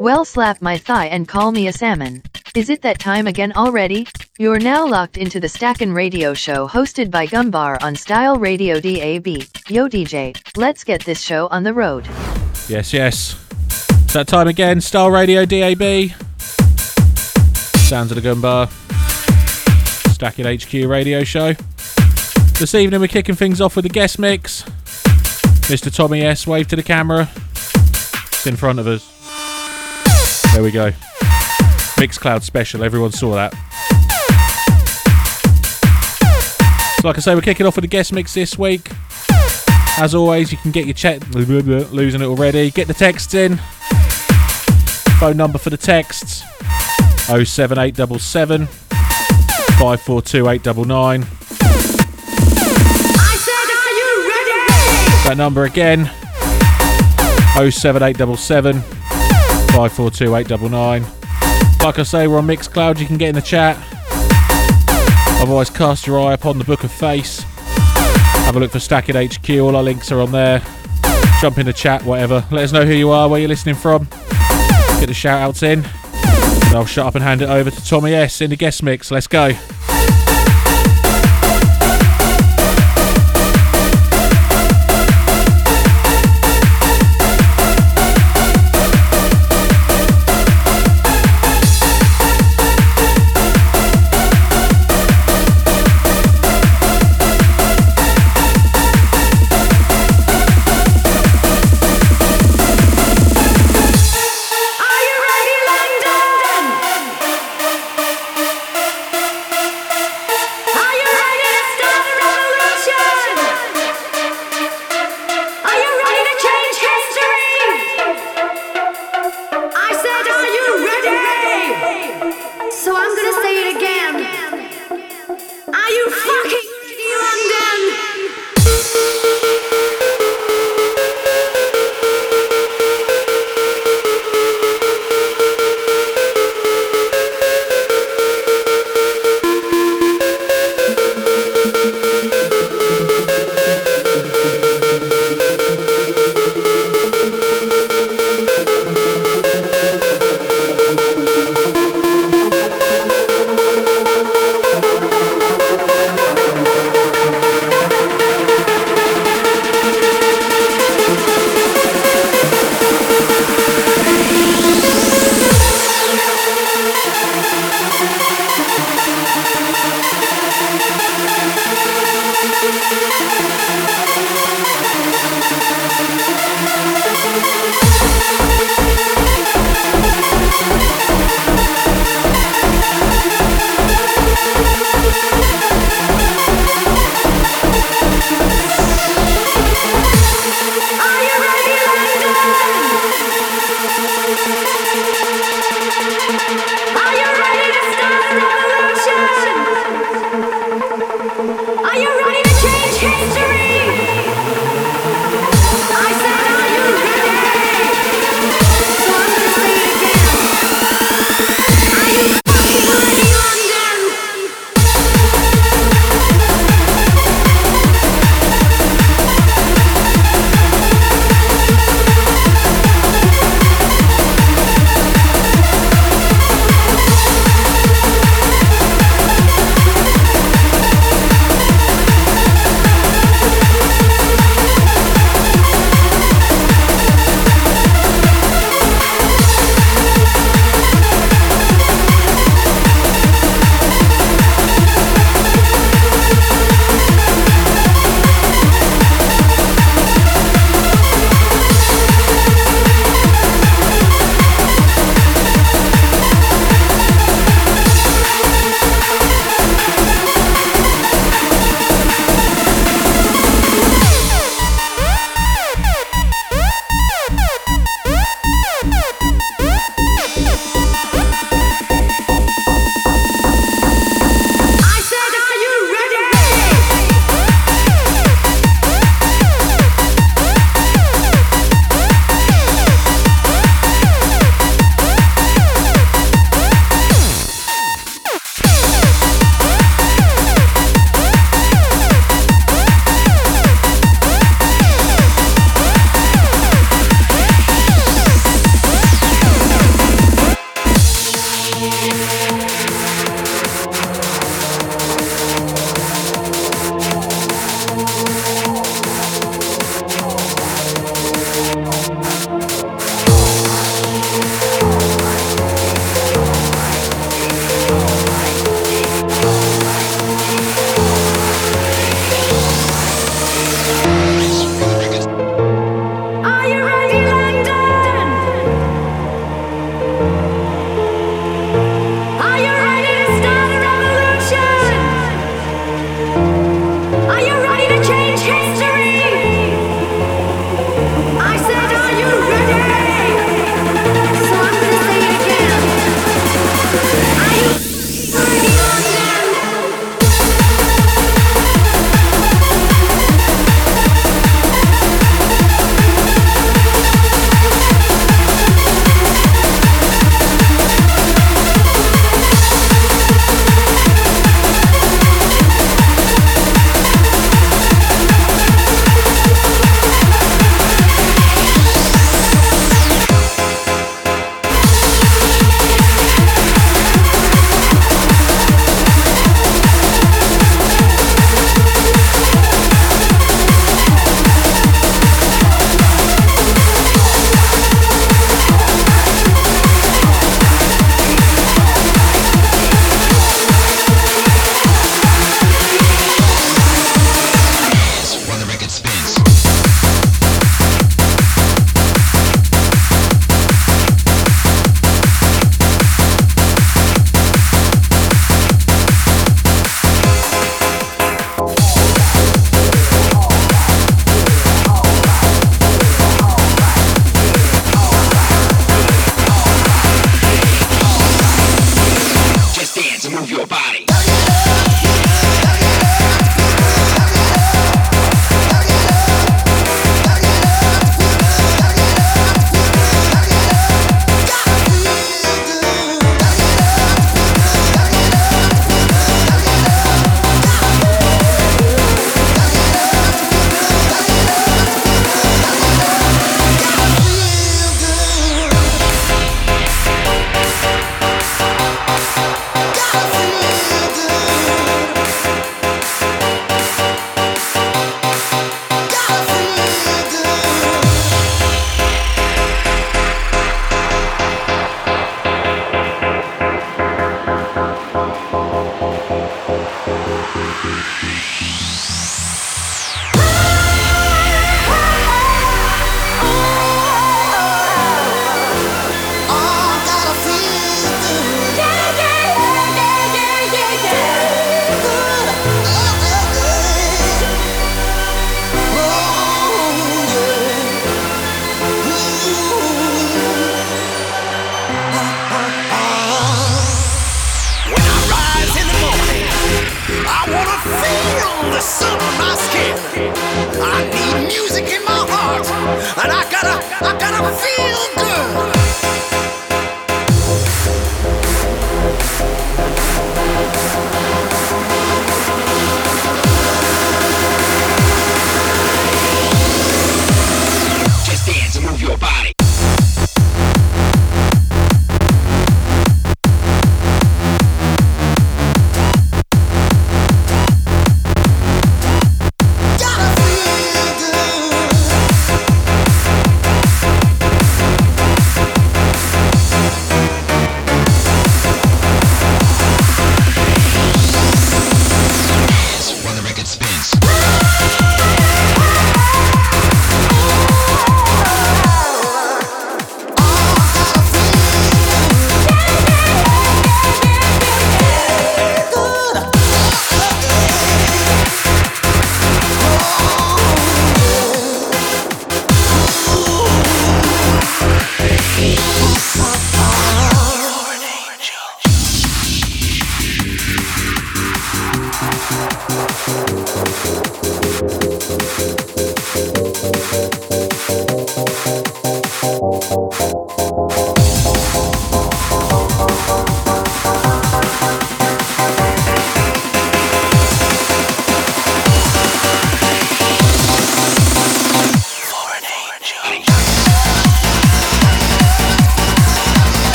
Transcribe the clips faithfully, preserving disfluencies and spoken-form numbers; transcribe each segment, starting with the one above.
Well, slap my thigh and call me a salmon. Is it that time again already? You're now locked into the Stackin' Radio Show hosted by Gumbar on Style Radio D A B. Yo D J, let's get this show on the road. Yes, yes. It's that time again, Style Radio D A B. Sounds of the Gumbar. Stackit H Q radio show. This evening we're kicking things off with a guest mix. Mister Tommy S, wave to the camera. It's in front of us. There we go. Mixcloud special, everyone saw that. So like I say, we're kicking off with a guest mix this week. As always, you can get your chat, losing it already. Get the texts in. Phone number for the texts, oh seven eight seven seven, five four two eight nine nine. That number again, oh seven eight seven seven, five four two eight nine nine. Like I say, we're on Mixcloud, you can get in the chat. Otherwise, cast your eye upon the Book of Face. Have a look for Stackit H Q, all our links are on there. Jump in the chat, whatever. Let us know who you are, where you're listening from. Get the shout outs in. And I'll shut up and hand it over to Tommy S in the guest mix. Let's go.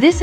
This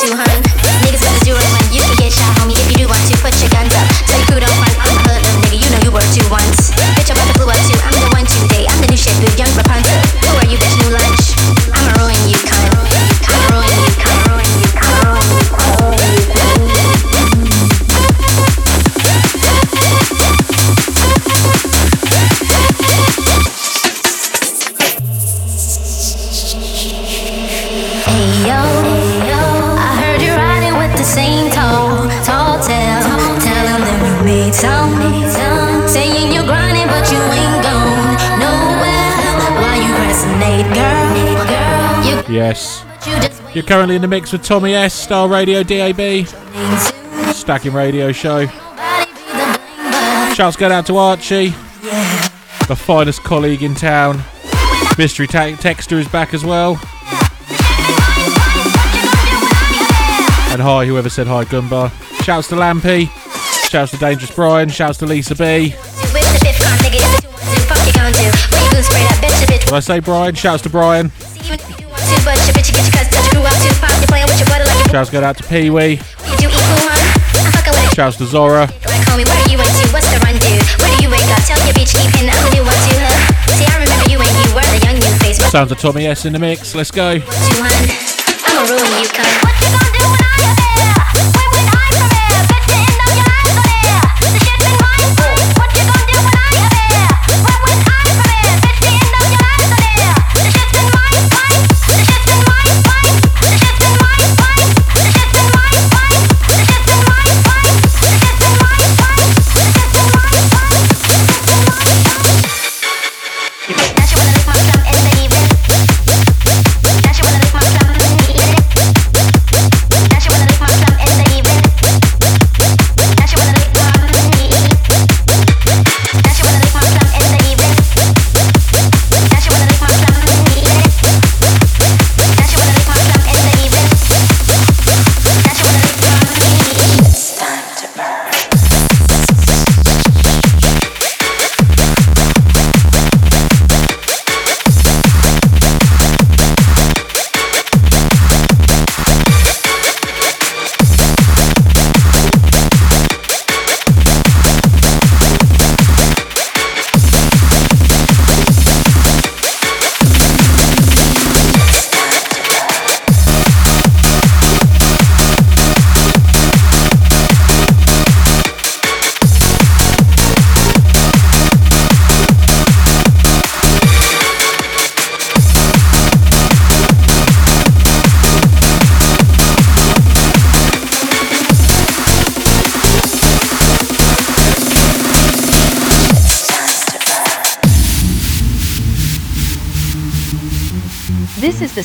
two hun. Niggas better do it when you can get shot, homie. If you do want to, put your guns up. Tell your crew don't run, I'm a hoodlum, nigga. You know you were two once. Bitch, I'm about to blow up too. I'm the one today. I'm the new shit, boo, young Rapunzel. Who are you, bitch? New lunch. I'ma ruin you, cunt. I'ma ruin you, cunt. I'ma ruin you, cunt. Yes. You're currently in the mix with Tommy S, Style Radio D A B, Stackin' Radio Show. Shouts going out to Archie, the finest colleague in town. Mystery ta- Texter is back as well. And hi, whoever said hi, Gumbar. Shouts to Lampy, shouts to Dangerous Brian, shouts to Lisa B. When I say Brian, shouts to Brian. Shouts go out to Pee Wee. Shouts to Zora. Sounds of Tommy S in the mix. Let's go. The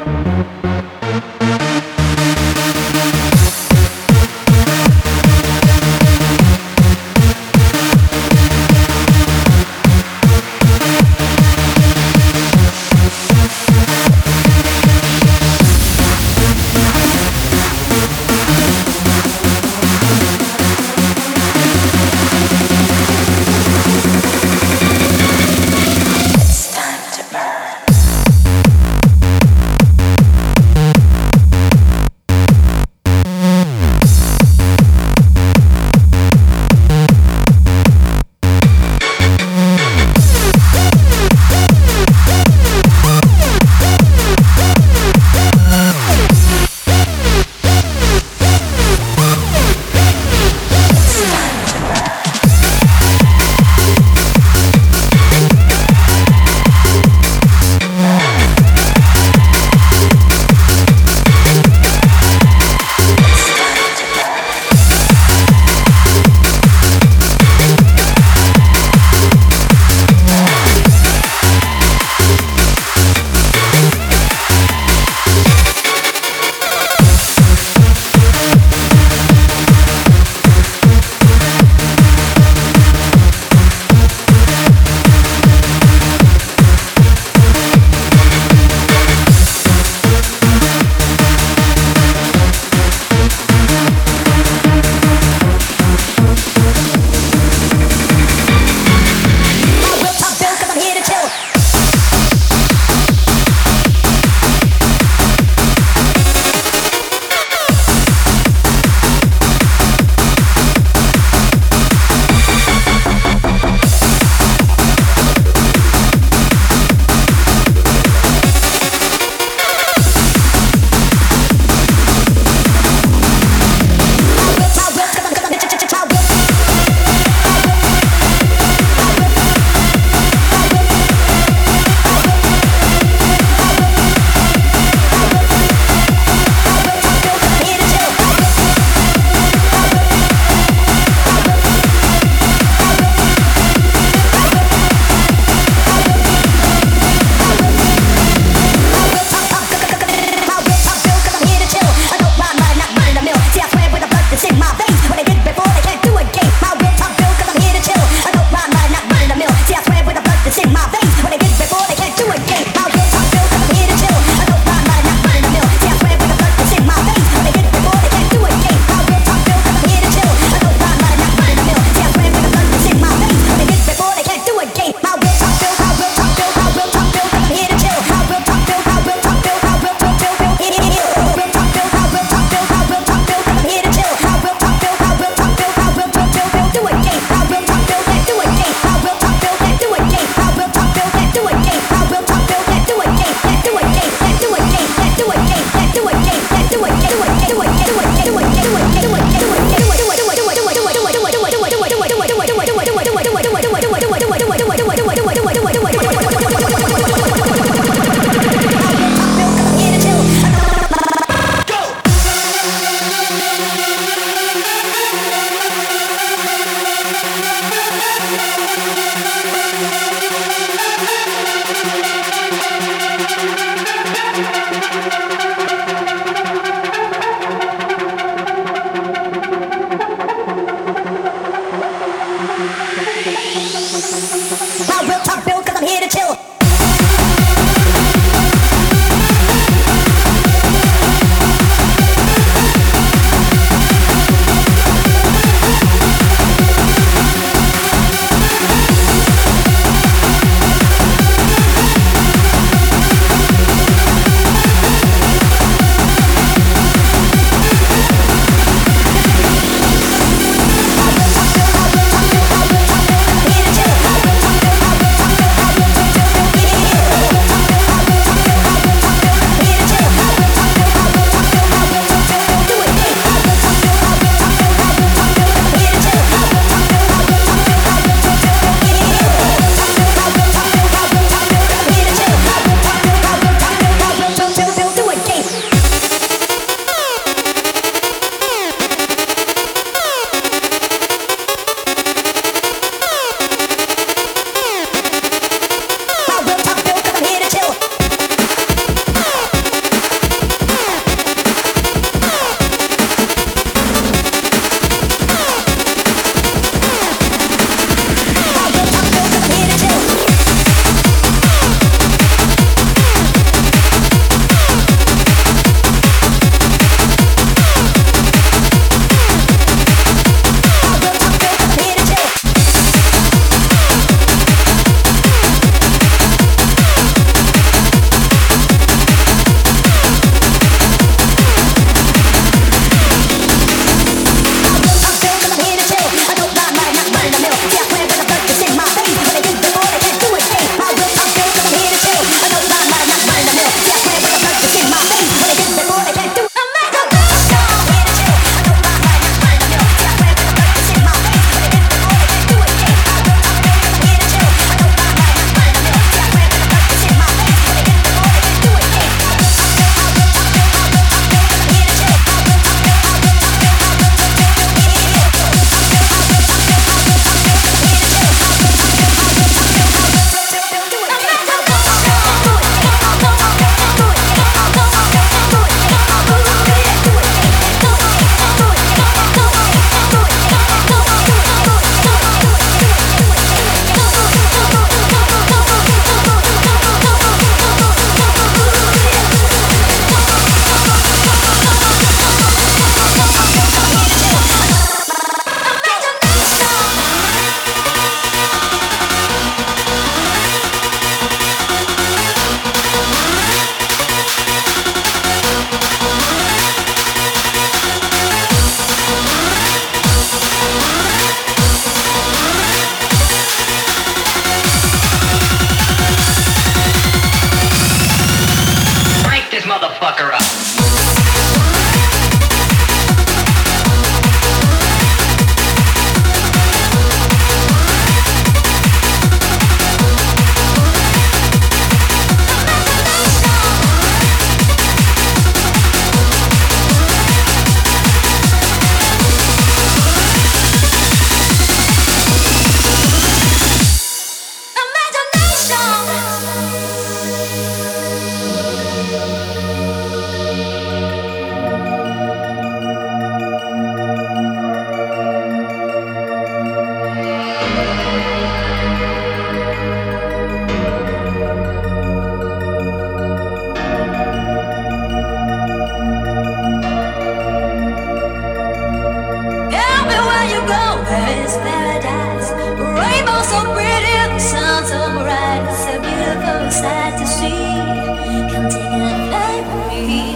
Paradise, paradise, rainbow so pretty, the sun so bright, it's a beautiful sight to see. Come take a flight with me.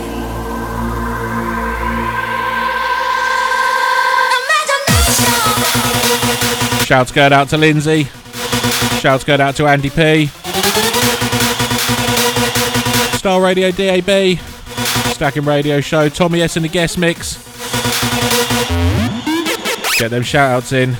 Shouts going out to Lindsay. Shouts going out to Andy P. Style Radio D A B. Stackin' Radio Show. Tommy S in the guest mix. Get them shout outs in.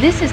This is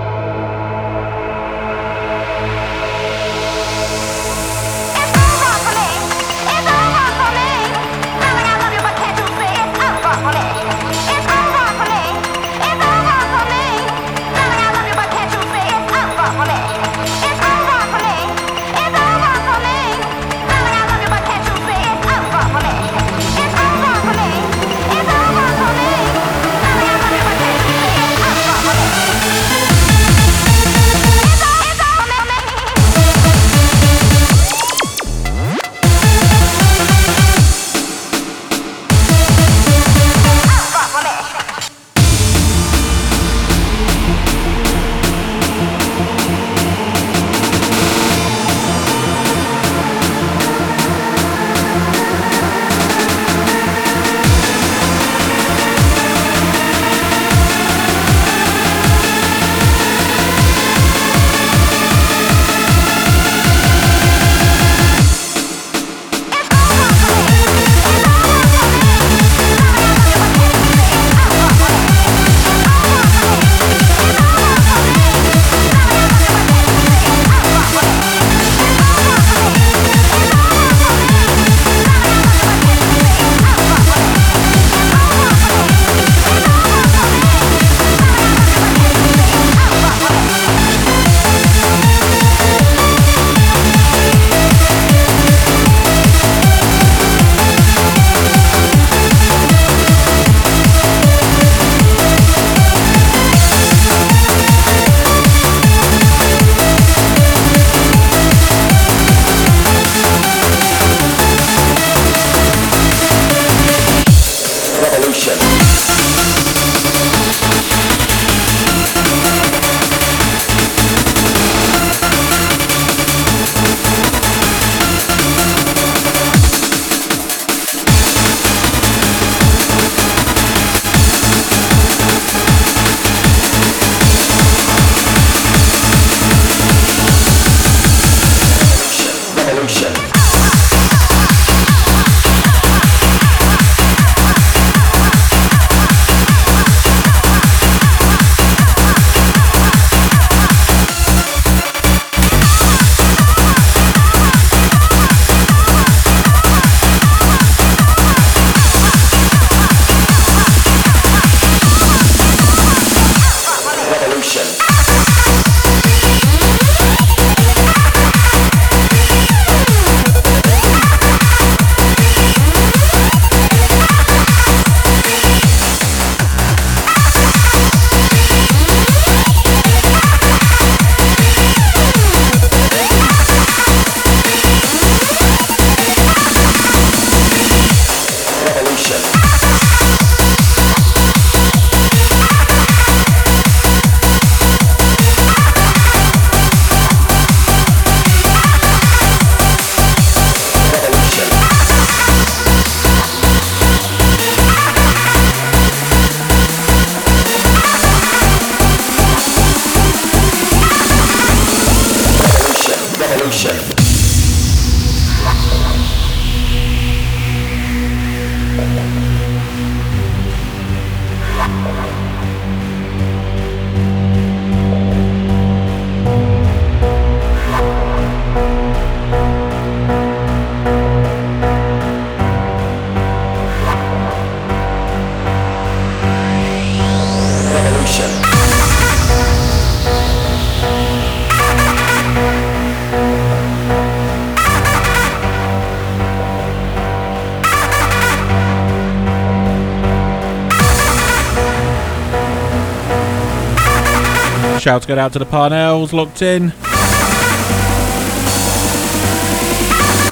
Shouts go out to the Parnells, locked in.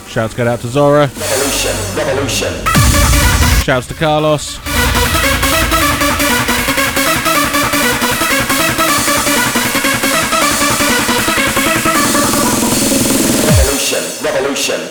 Shouts go out to Zora. Revolution, revolution. Shouts to Carlos. Revolution, revolution.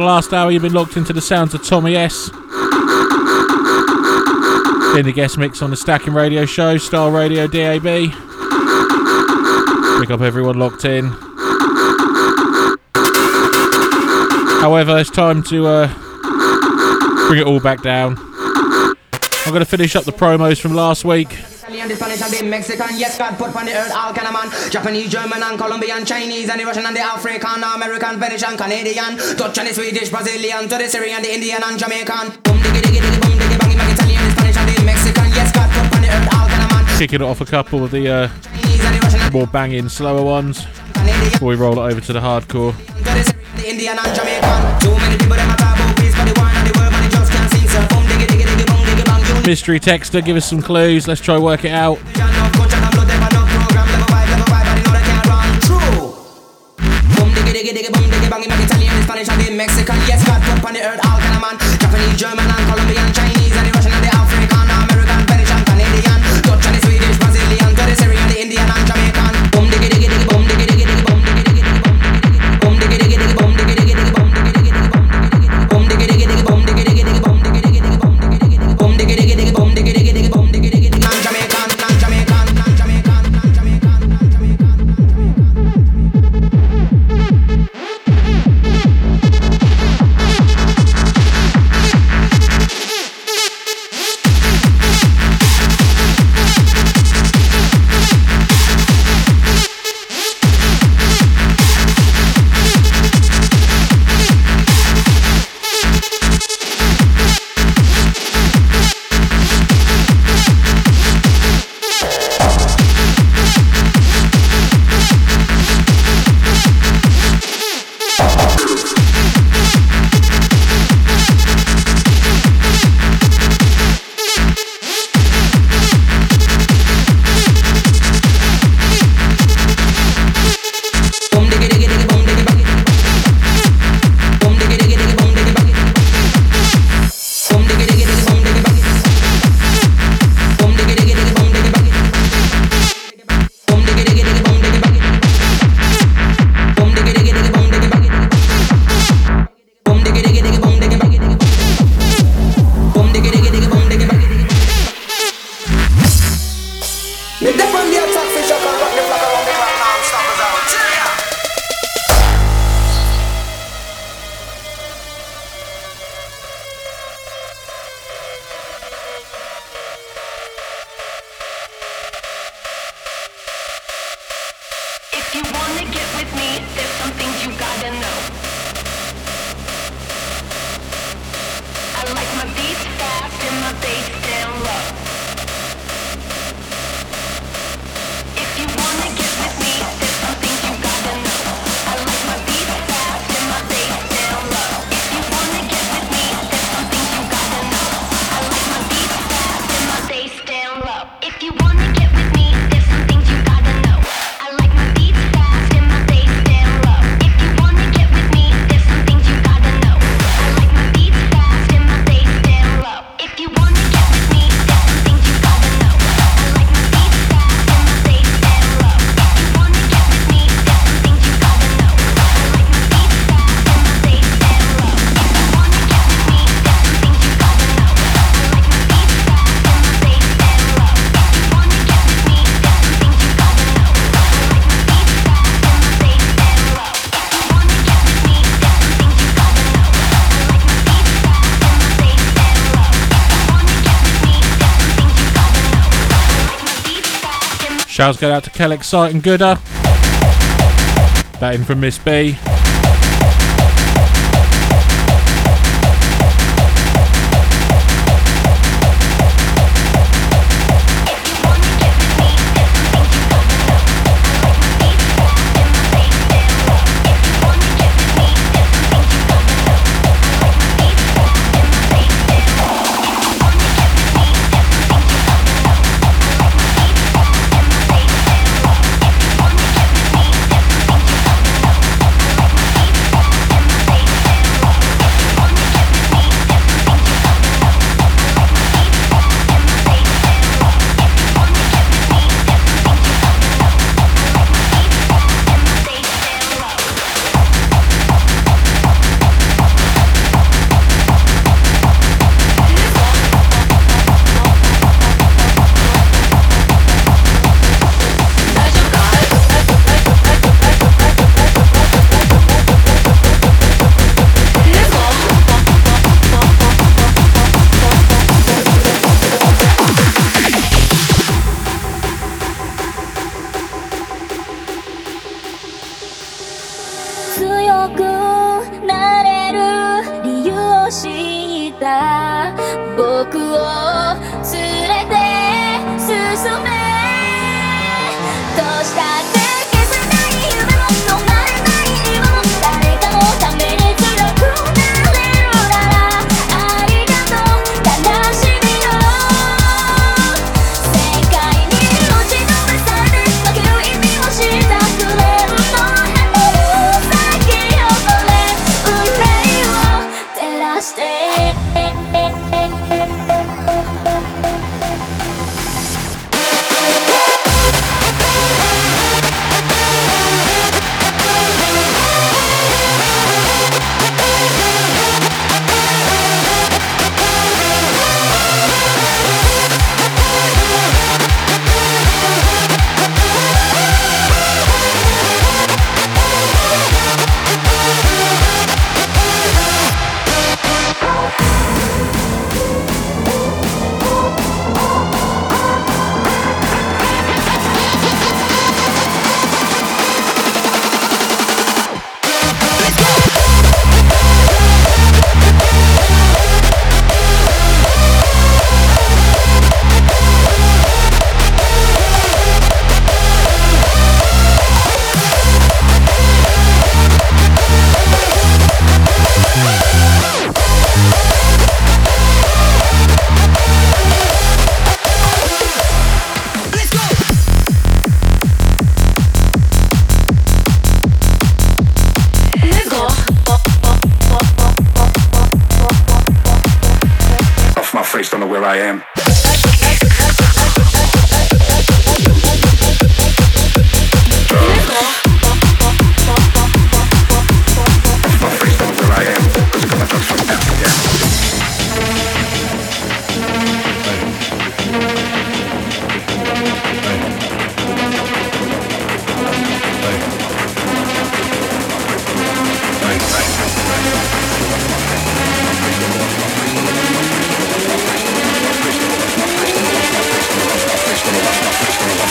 Last hour you've been locked into the sounds of Tommy S in the guest mix on the Stackin' Radio Show, Style Radio D A B. Pick up everyone locked in. However, it's time to uh, bring it all back down. I'm going to finish up the promos from last week. The Spanish and the Mexican, yes, God put on the earth all kind of man. Japanese, German and Colombian, Chinese and the Russian and the African, American, British and Canadian, Dutch and the Swedish, Brazilian, to the Syrian, the Indian and Jamaican. Boom diggy diggy diggy boom diggy bang bang, Italian, the Spanish and the Mexican, yes, God put on the earth all kind of man. Kicking it off a couple of the uh, more banging, slower ones. Before we roll it over to the hardcore. To the Syrian, the Indian and Jamaican. Too many people that matter about peace, but the wine and the world, and they just can't sing. So boom diggy diggy diggy boom diggy bang. Mystery texter, give us some clues. Let's try work it out. Shouts go out to Kellex and Gooder. That in from Miss B.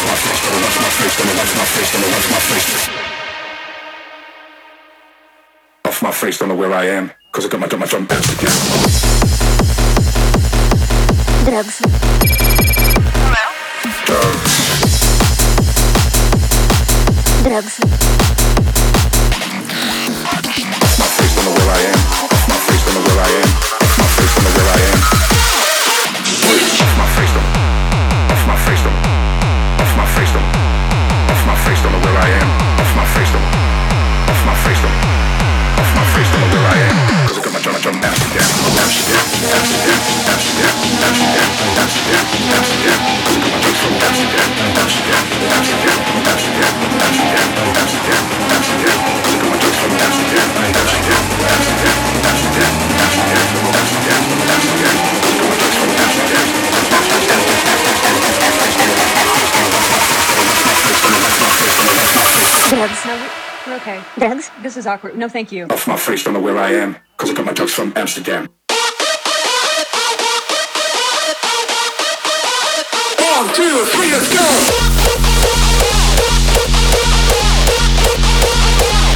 watch my face, gonna watch my face, gonna watch my face, gonna watch my face. Off my face, don't know where I am, cause I got my, got my drum bags again. Drugs. Hello? Drugs. Drugs. Okay. Drugs? This is awkward. No, thank you. Off my face, don't know where I am, cause I got my drugs from Amsterdam. One, two, three, let's go!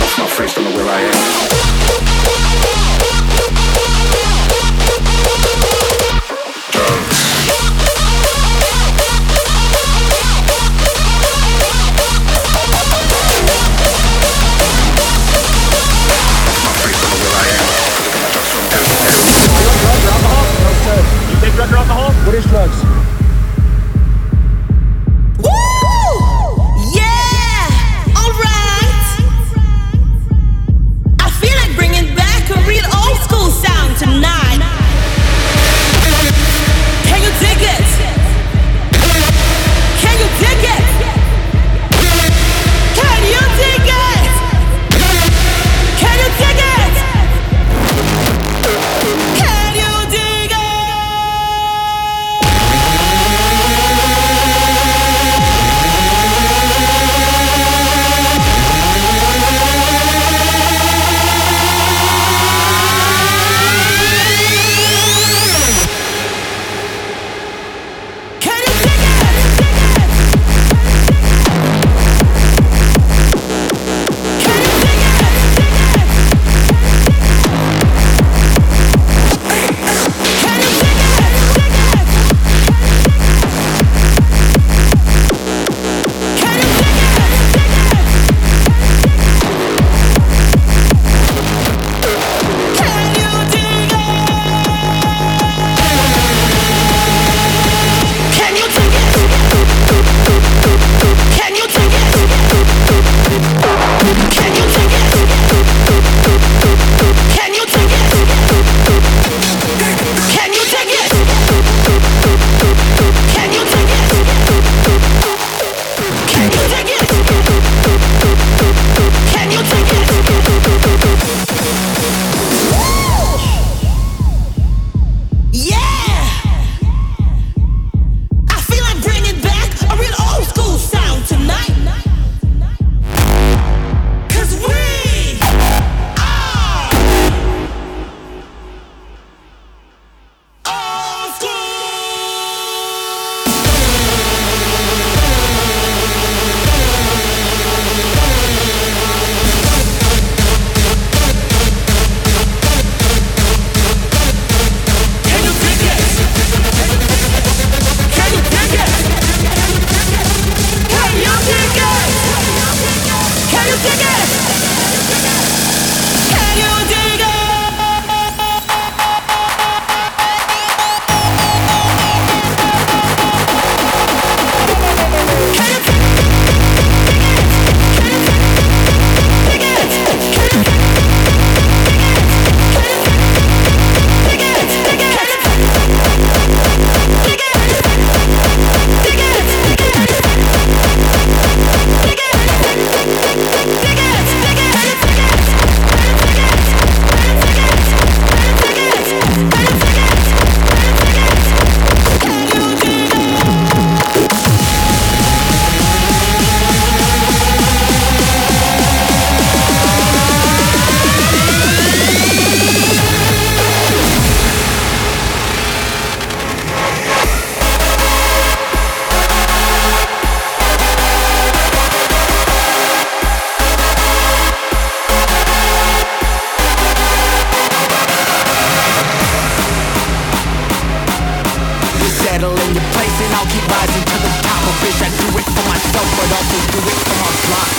Off my face, don't know where I am. Drug or alcohol? What is drugs? Woo! up, but I just do it for my block.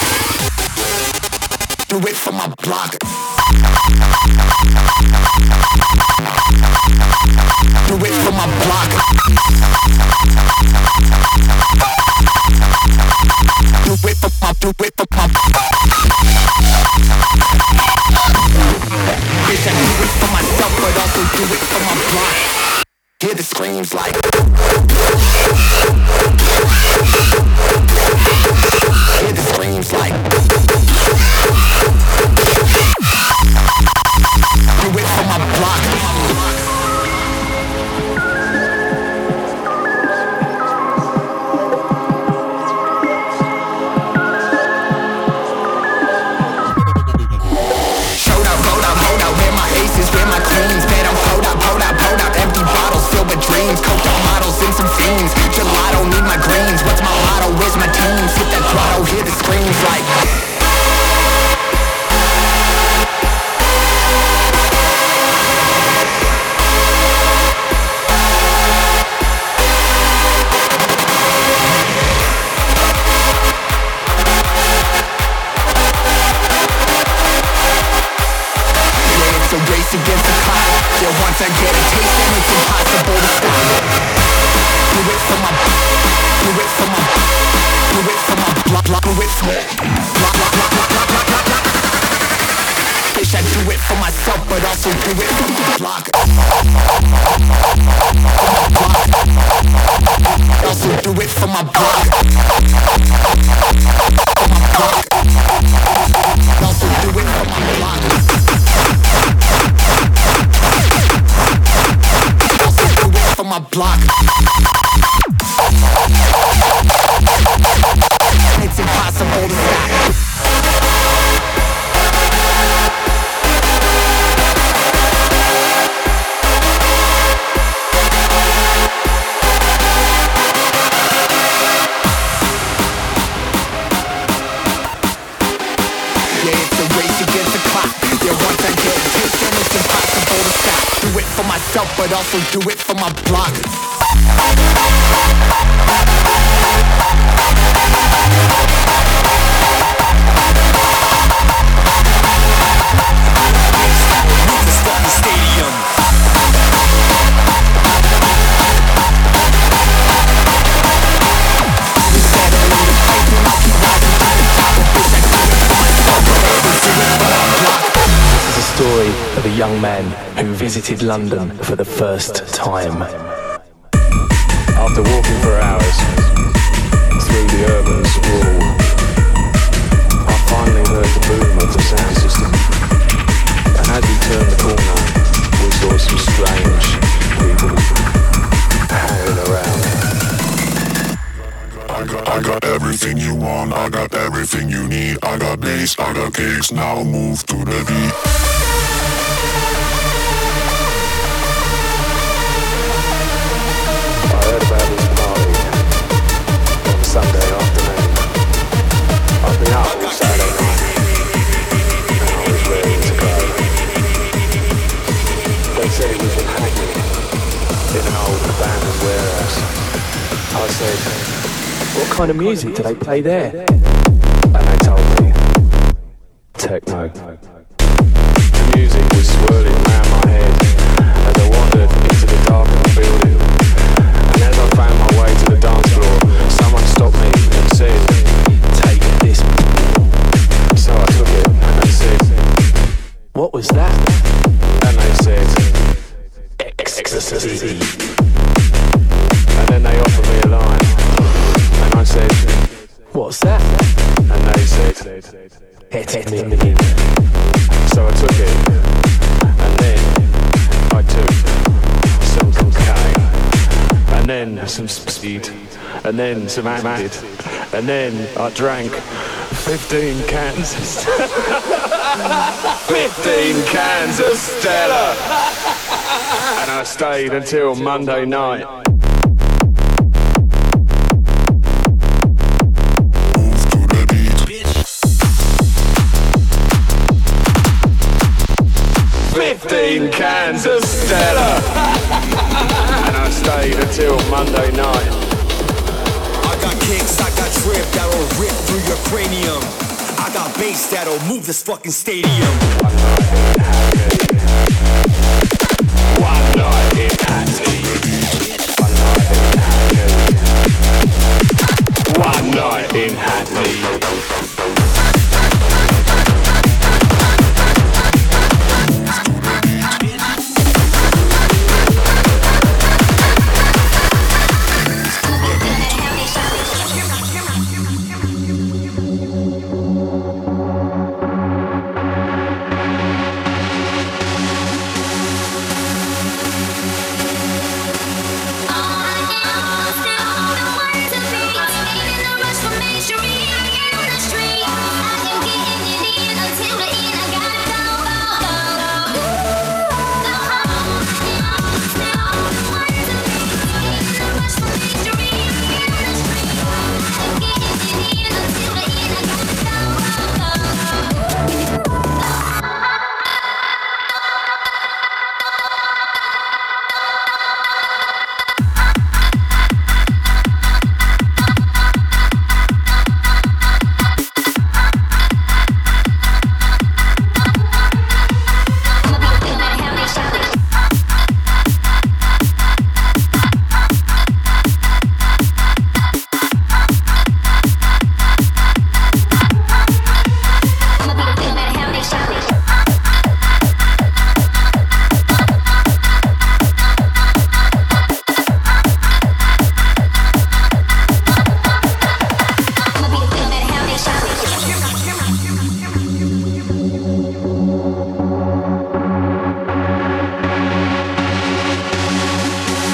Do it for my block. Do it for my block. Do it for my, do it for my. Bitch, I do it for myself, but also do it for my block. Hear the screams like. Hear the screams like. Do it for my block. Hold up, hold up, hold up. Where my aces, where my queens? Bet I'm hold up, hold up, hold up. Empty bottles filled with dreams. Coked out models and some fiends. Gelato, need my greens. What's my motto? Where's my teams? Hit that throttle, hear the screams like. Against the clock, yeah, once I get a taste, then it's impossible to stop. Do it for my, do it for my, do it for my, block, block, do it for my, block, block, block, block, block, block, block, block. Bitch, I do it for myself, but also do it for my block. Also do it for my block. For my block. Also do it for my block. On my block, it's impossible to stop. For myself, but also do it for my block. Story of a young man who visited London for the first time. After walking for hours through the urban sprawl, I finally heard the boom of the sound system. And as we turned the corner, we saw some strange people hanging around. I got, I got everything you want, I got everything you need. I got bass, I got kicks, now move to the beat. I said, what kind of music do they play there? And they told me, techno. The music was swirling round my head as I wandered into the darkened building. And as I found my way to the dance floor, someone stopped me and said, take this. So I took it and said, what was that? And they said, ecstasy. Then they offered me a line, and I said, what's that? And they said, hit it me. So I took it, and then I took some cocaine, and then some speed, and then some acid, and then I drank fifteen cans of Stella. fifteen cans of Stella! And I stayed until Monday night. fifteen cans of Stella. And I stayed until Monday night. I got kicks, I got drip, that cranium. I got bass that'll move this fucking stadium. One night in Hackney. One night in Hackney.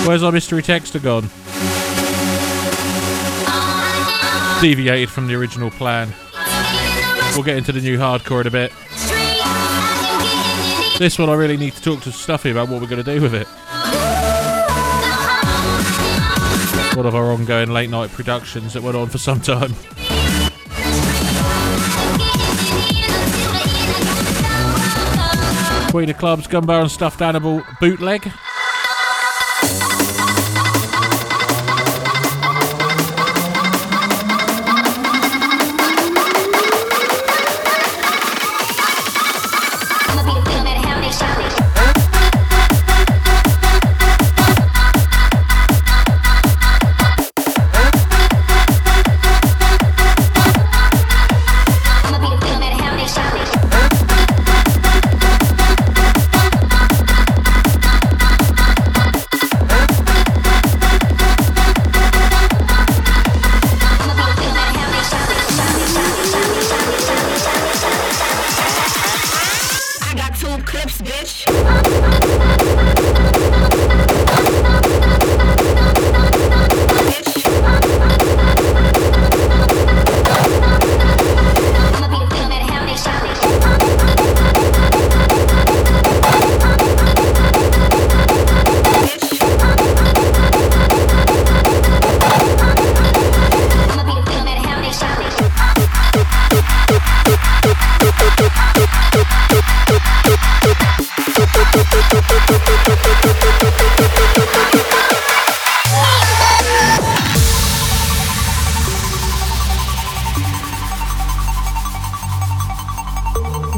Where's our mystery texter gone? Deviated from the original plan. We'll get into the new hardcore in a bit. This one I really need to talk to Stuffy about what we're going to do with it. One of our ongoing late night productions that went on for some time. Queen of Clubs, Gumbar and Stuffed Animal Bootleg.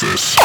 Breakfast.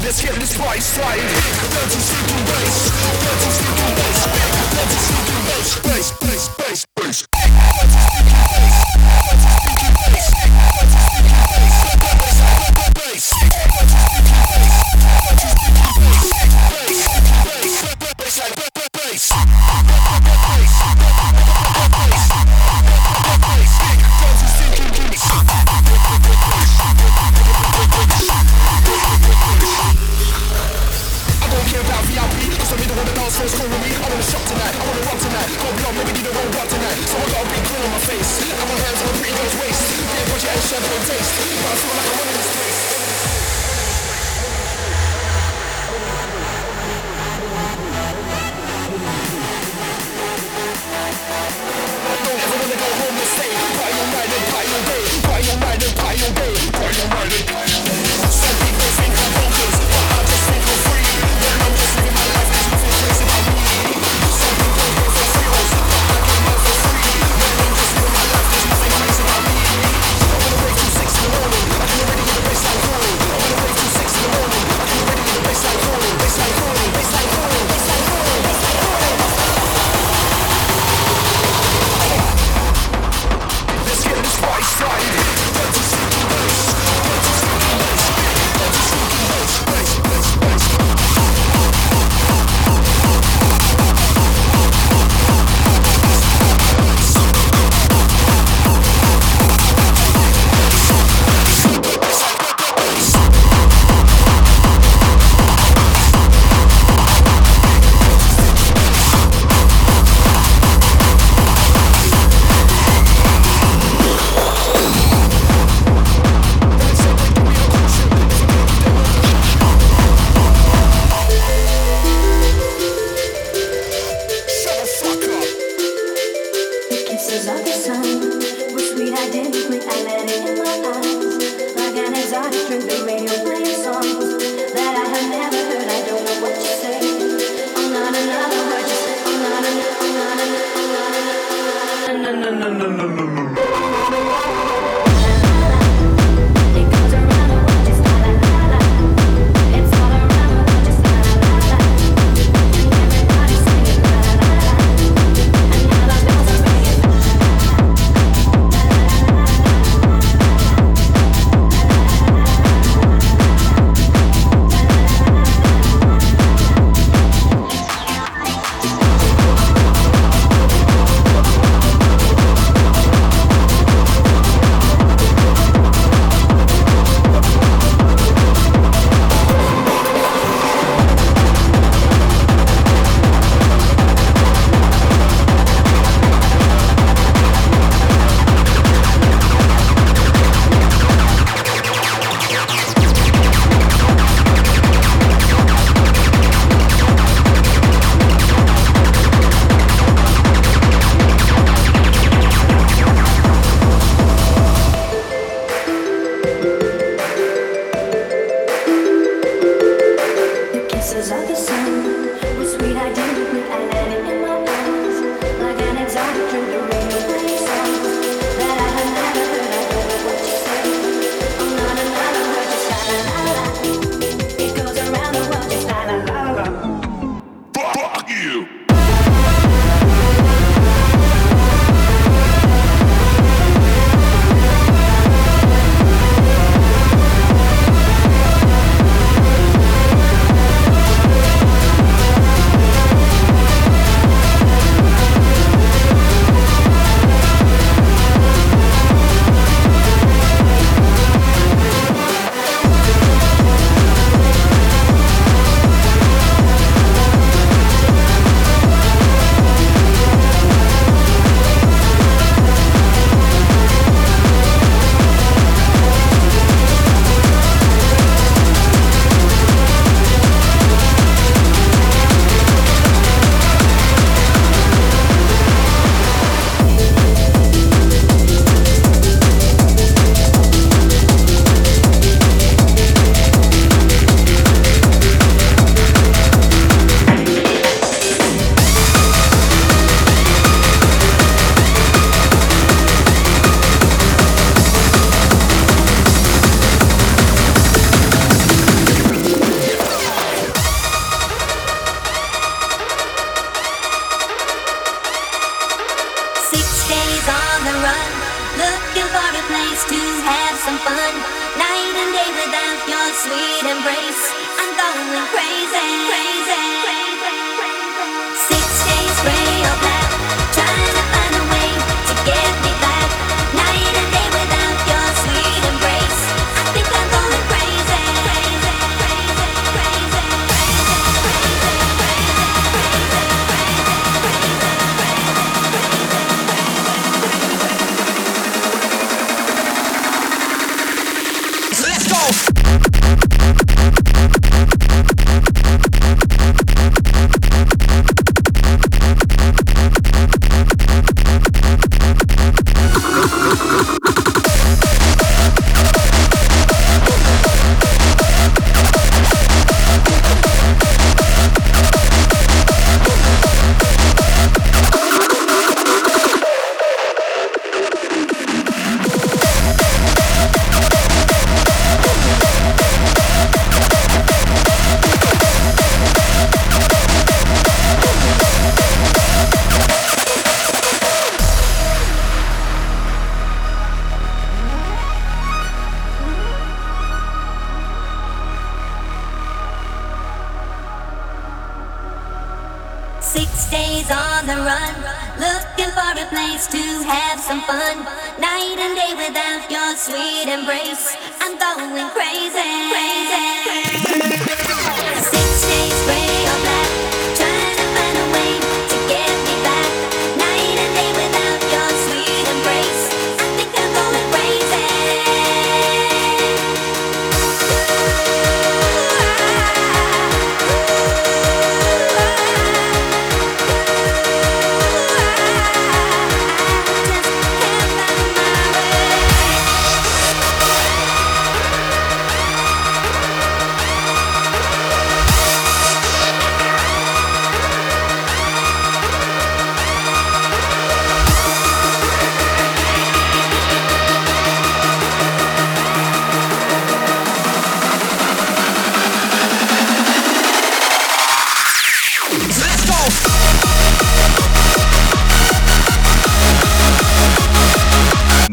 This is our song.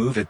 move it.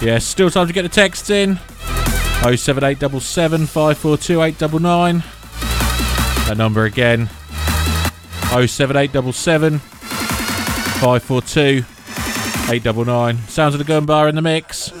Yeah, still time to get the text in. oh seven eight seven seven five four two eight nine nine. That number again. oh seven eight seven seven five four two eight nine nine. Sounds of the Gumbar in the mix.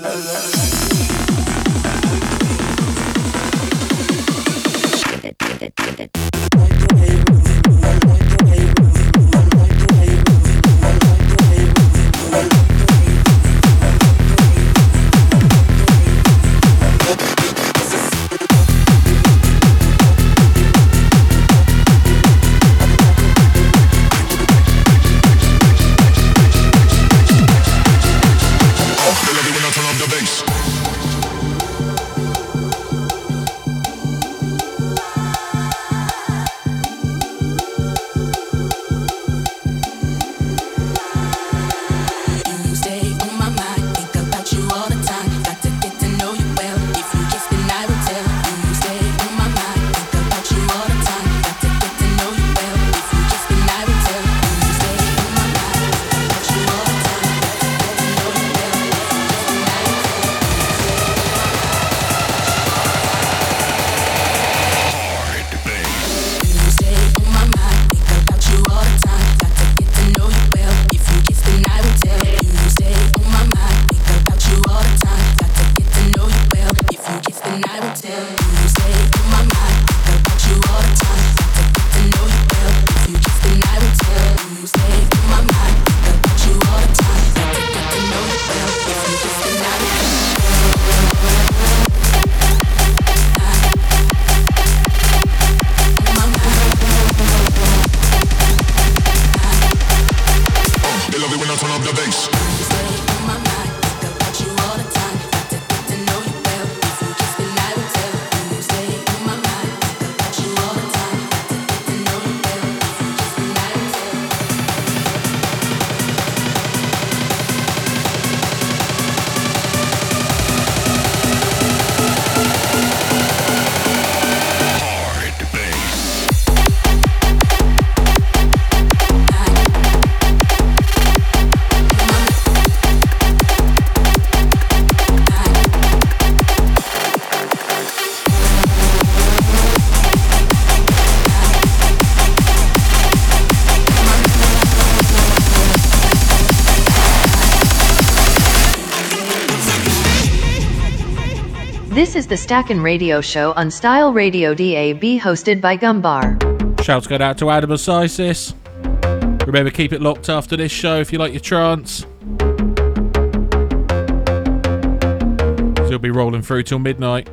This is the Stackin' Radio Show on Style Radio D A B, hosted by Gumbar. Shouts go out to Adam Osisis. Remember, keep it locked after this show if you like your trance. So you'll be rolling through till midnight.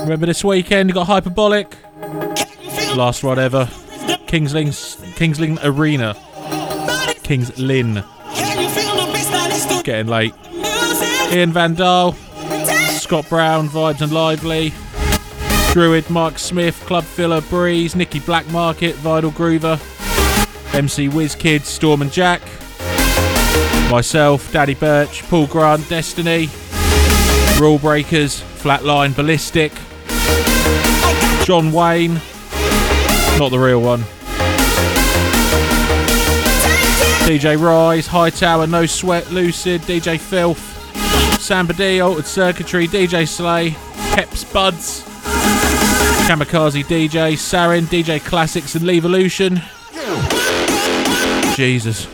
Remember this weekend, got Hyperbolic. Last ride ever. Kingsling, Kingsling Arena. Kings Lynn. Getting late. Ian Van Dahl. Scott Brown, Vibes and Lively. Druid, Mark Smith, Club Filler, Breeze, Nicky Black Market, Vidal Groover. M C WizKid, Storm and Jack. Myself, Daddy Birch, Paul Grant, Destiny. Rule Breakers, Flatline, Ballistic. John Wayne. Not the real one. D J Rise, Hightower, No Sweat, Lucid, D J Filth, Samba D, Altered Circuitry, D J Slay, Keps Buds, Kamikaze D J, Sarin, D J Classics and Levolution. Jesus.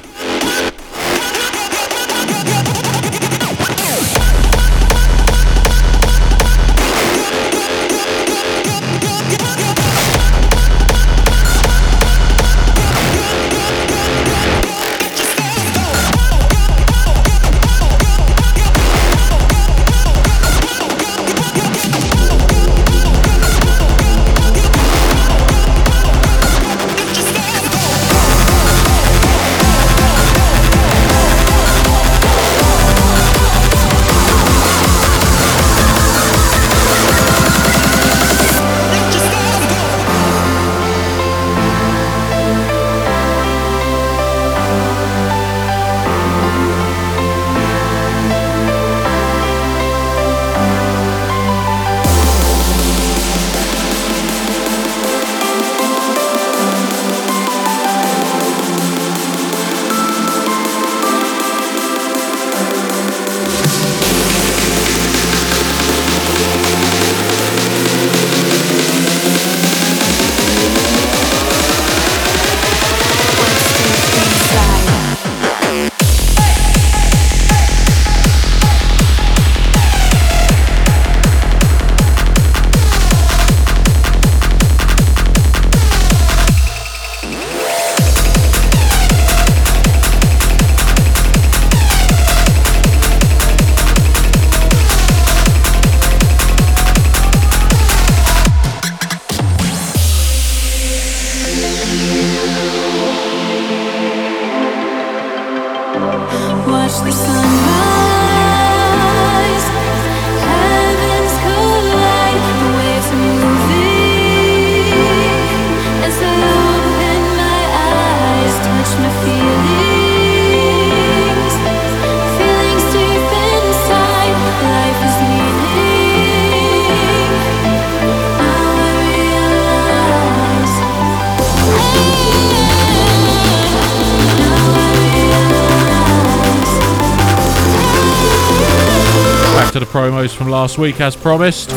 Promos from last week as promised.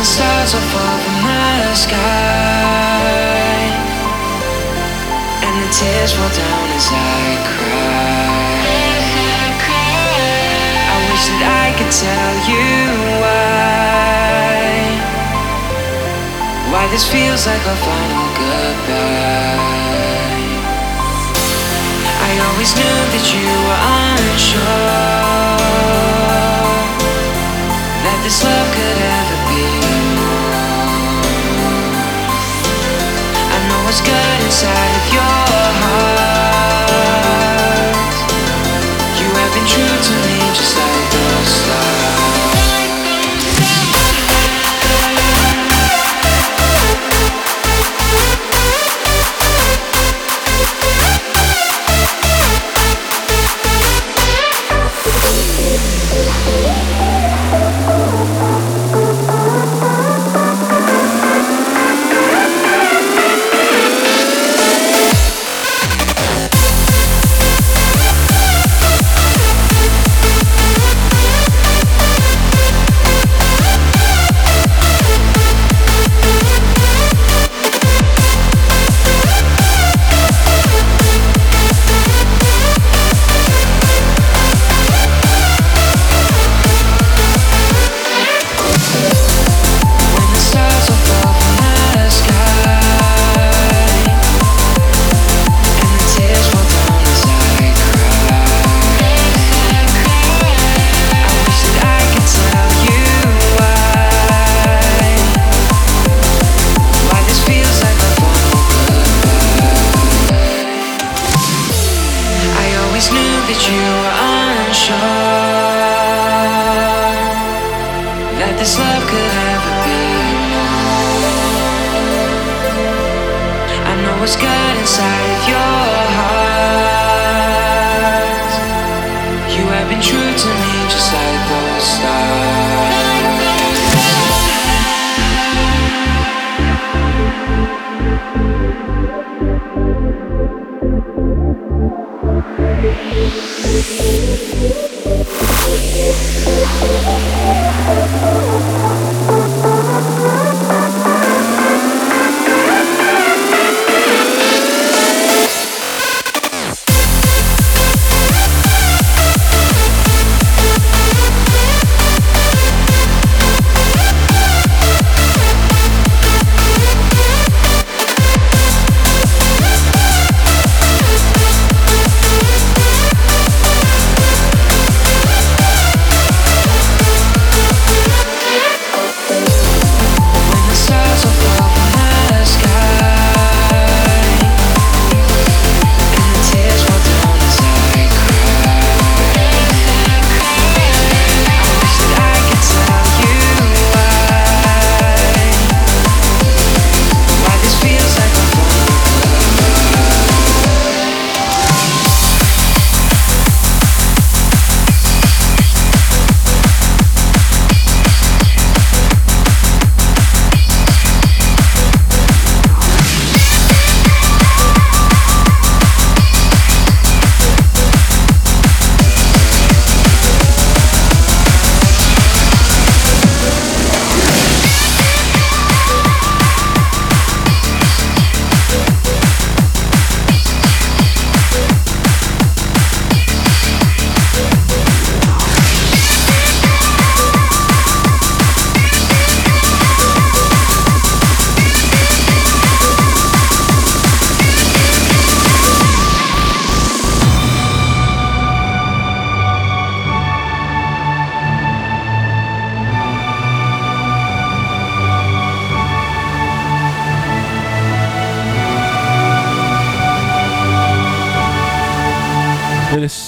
the stars will fall from the sky, and the tears roll down as I cry. I wish that I could tell you why, why this feels like a final goodbye. I always knew that you were unsure that this love could ever be more. I know what's good inside of your heart. You have been true to me just like those stars.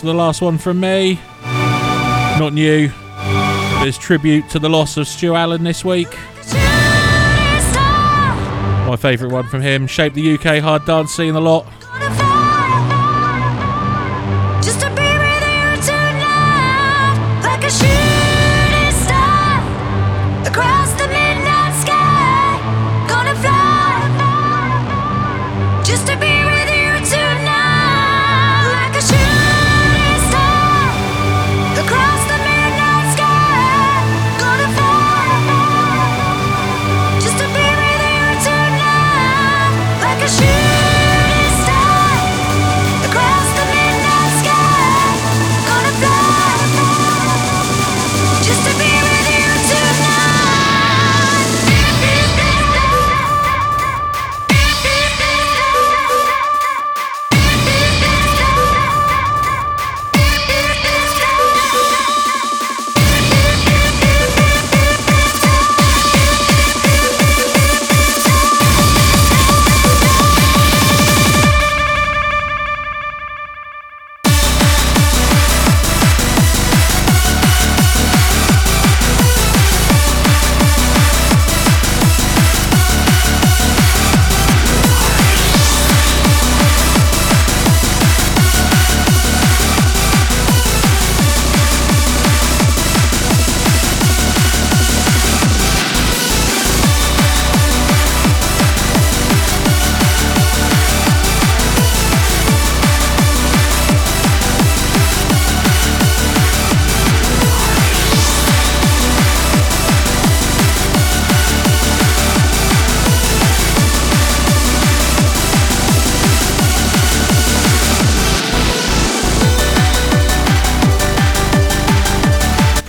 The last one from me, not new. There's tribute to the loss of Stu Allen this week. My favourite one from him, shaped the U K hard dance scene a lot.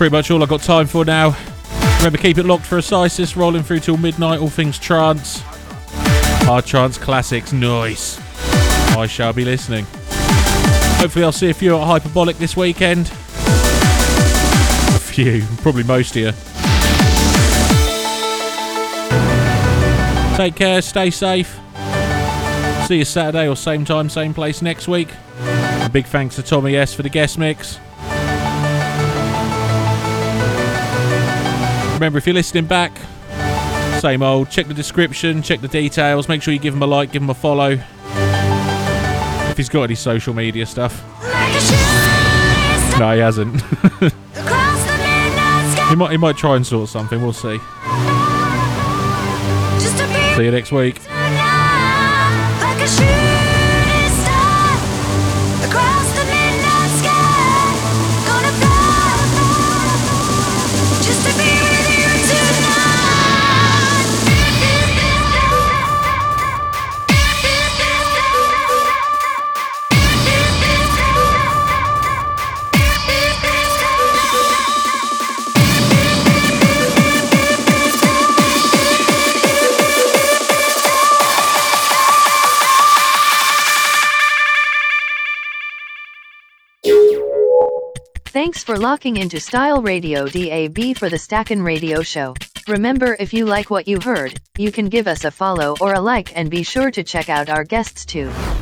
pretty much all I've got time for now. Remember, keep it locked for Osisis, rolling through till midnight, all things trance. Our trance classics, nice. I shall be listening. Hopefully I'll see a few at Hyperbolic this weekend. A few, probably most of you. Take care, stay safe. See you Saturday or same time, same place next week. And big thanks to Tommy S for the guest mix. Remember, if you're listening back, same old, check the description, check the details, make sure you give him a like, give him a follow. If he's got any social media stuff. No, he hasn't. he, might, he might try and sort something, we'll see. See you next week. Thanks for locking into Style Radio D A B for the Stackin' Radio Show. Remember, if you like what you heard, you can give us a follow or a like, and be sure to check out our guests too.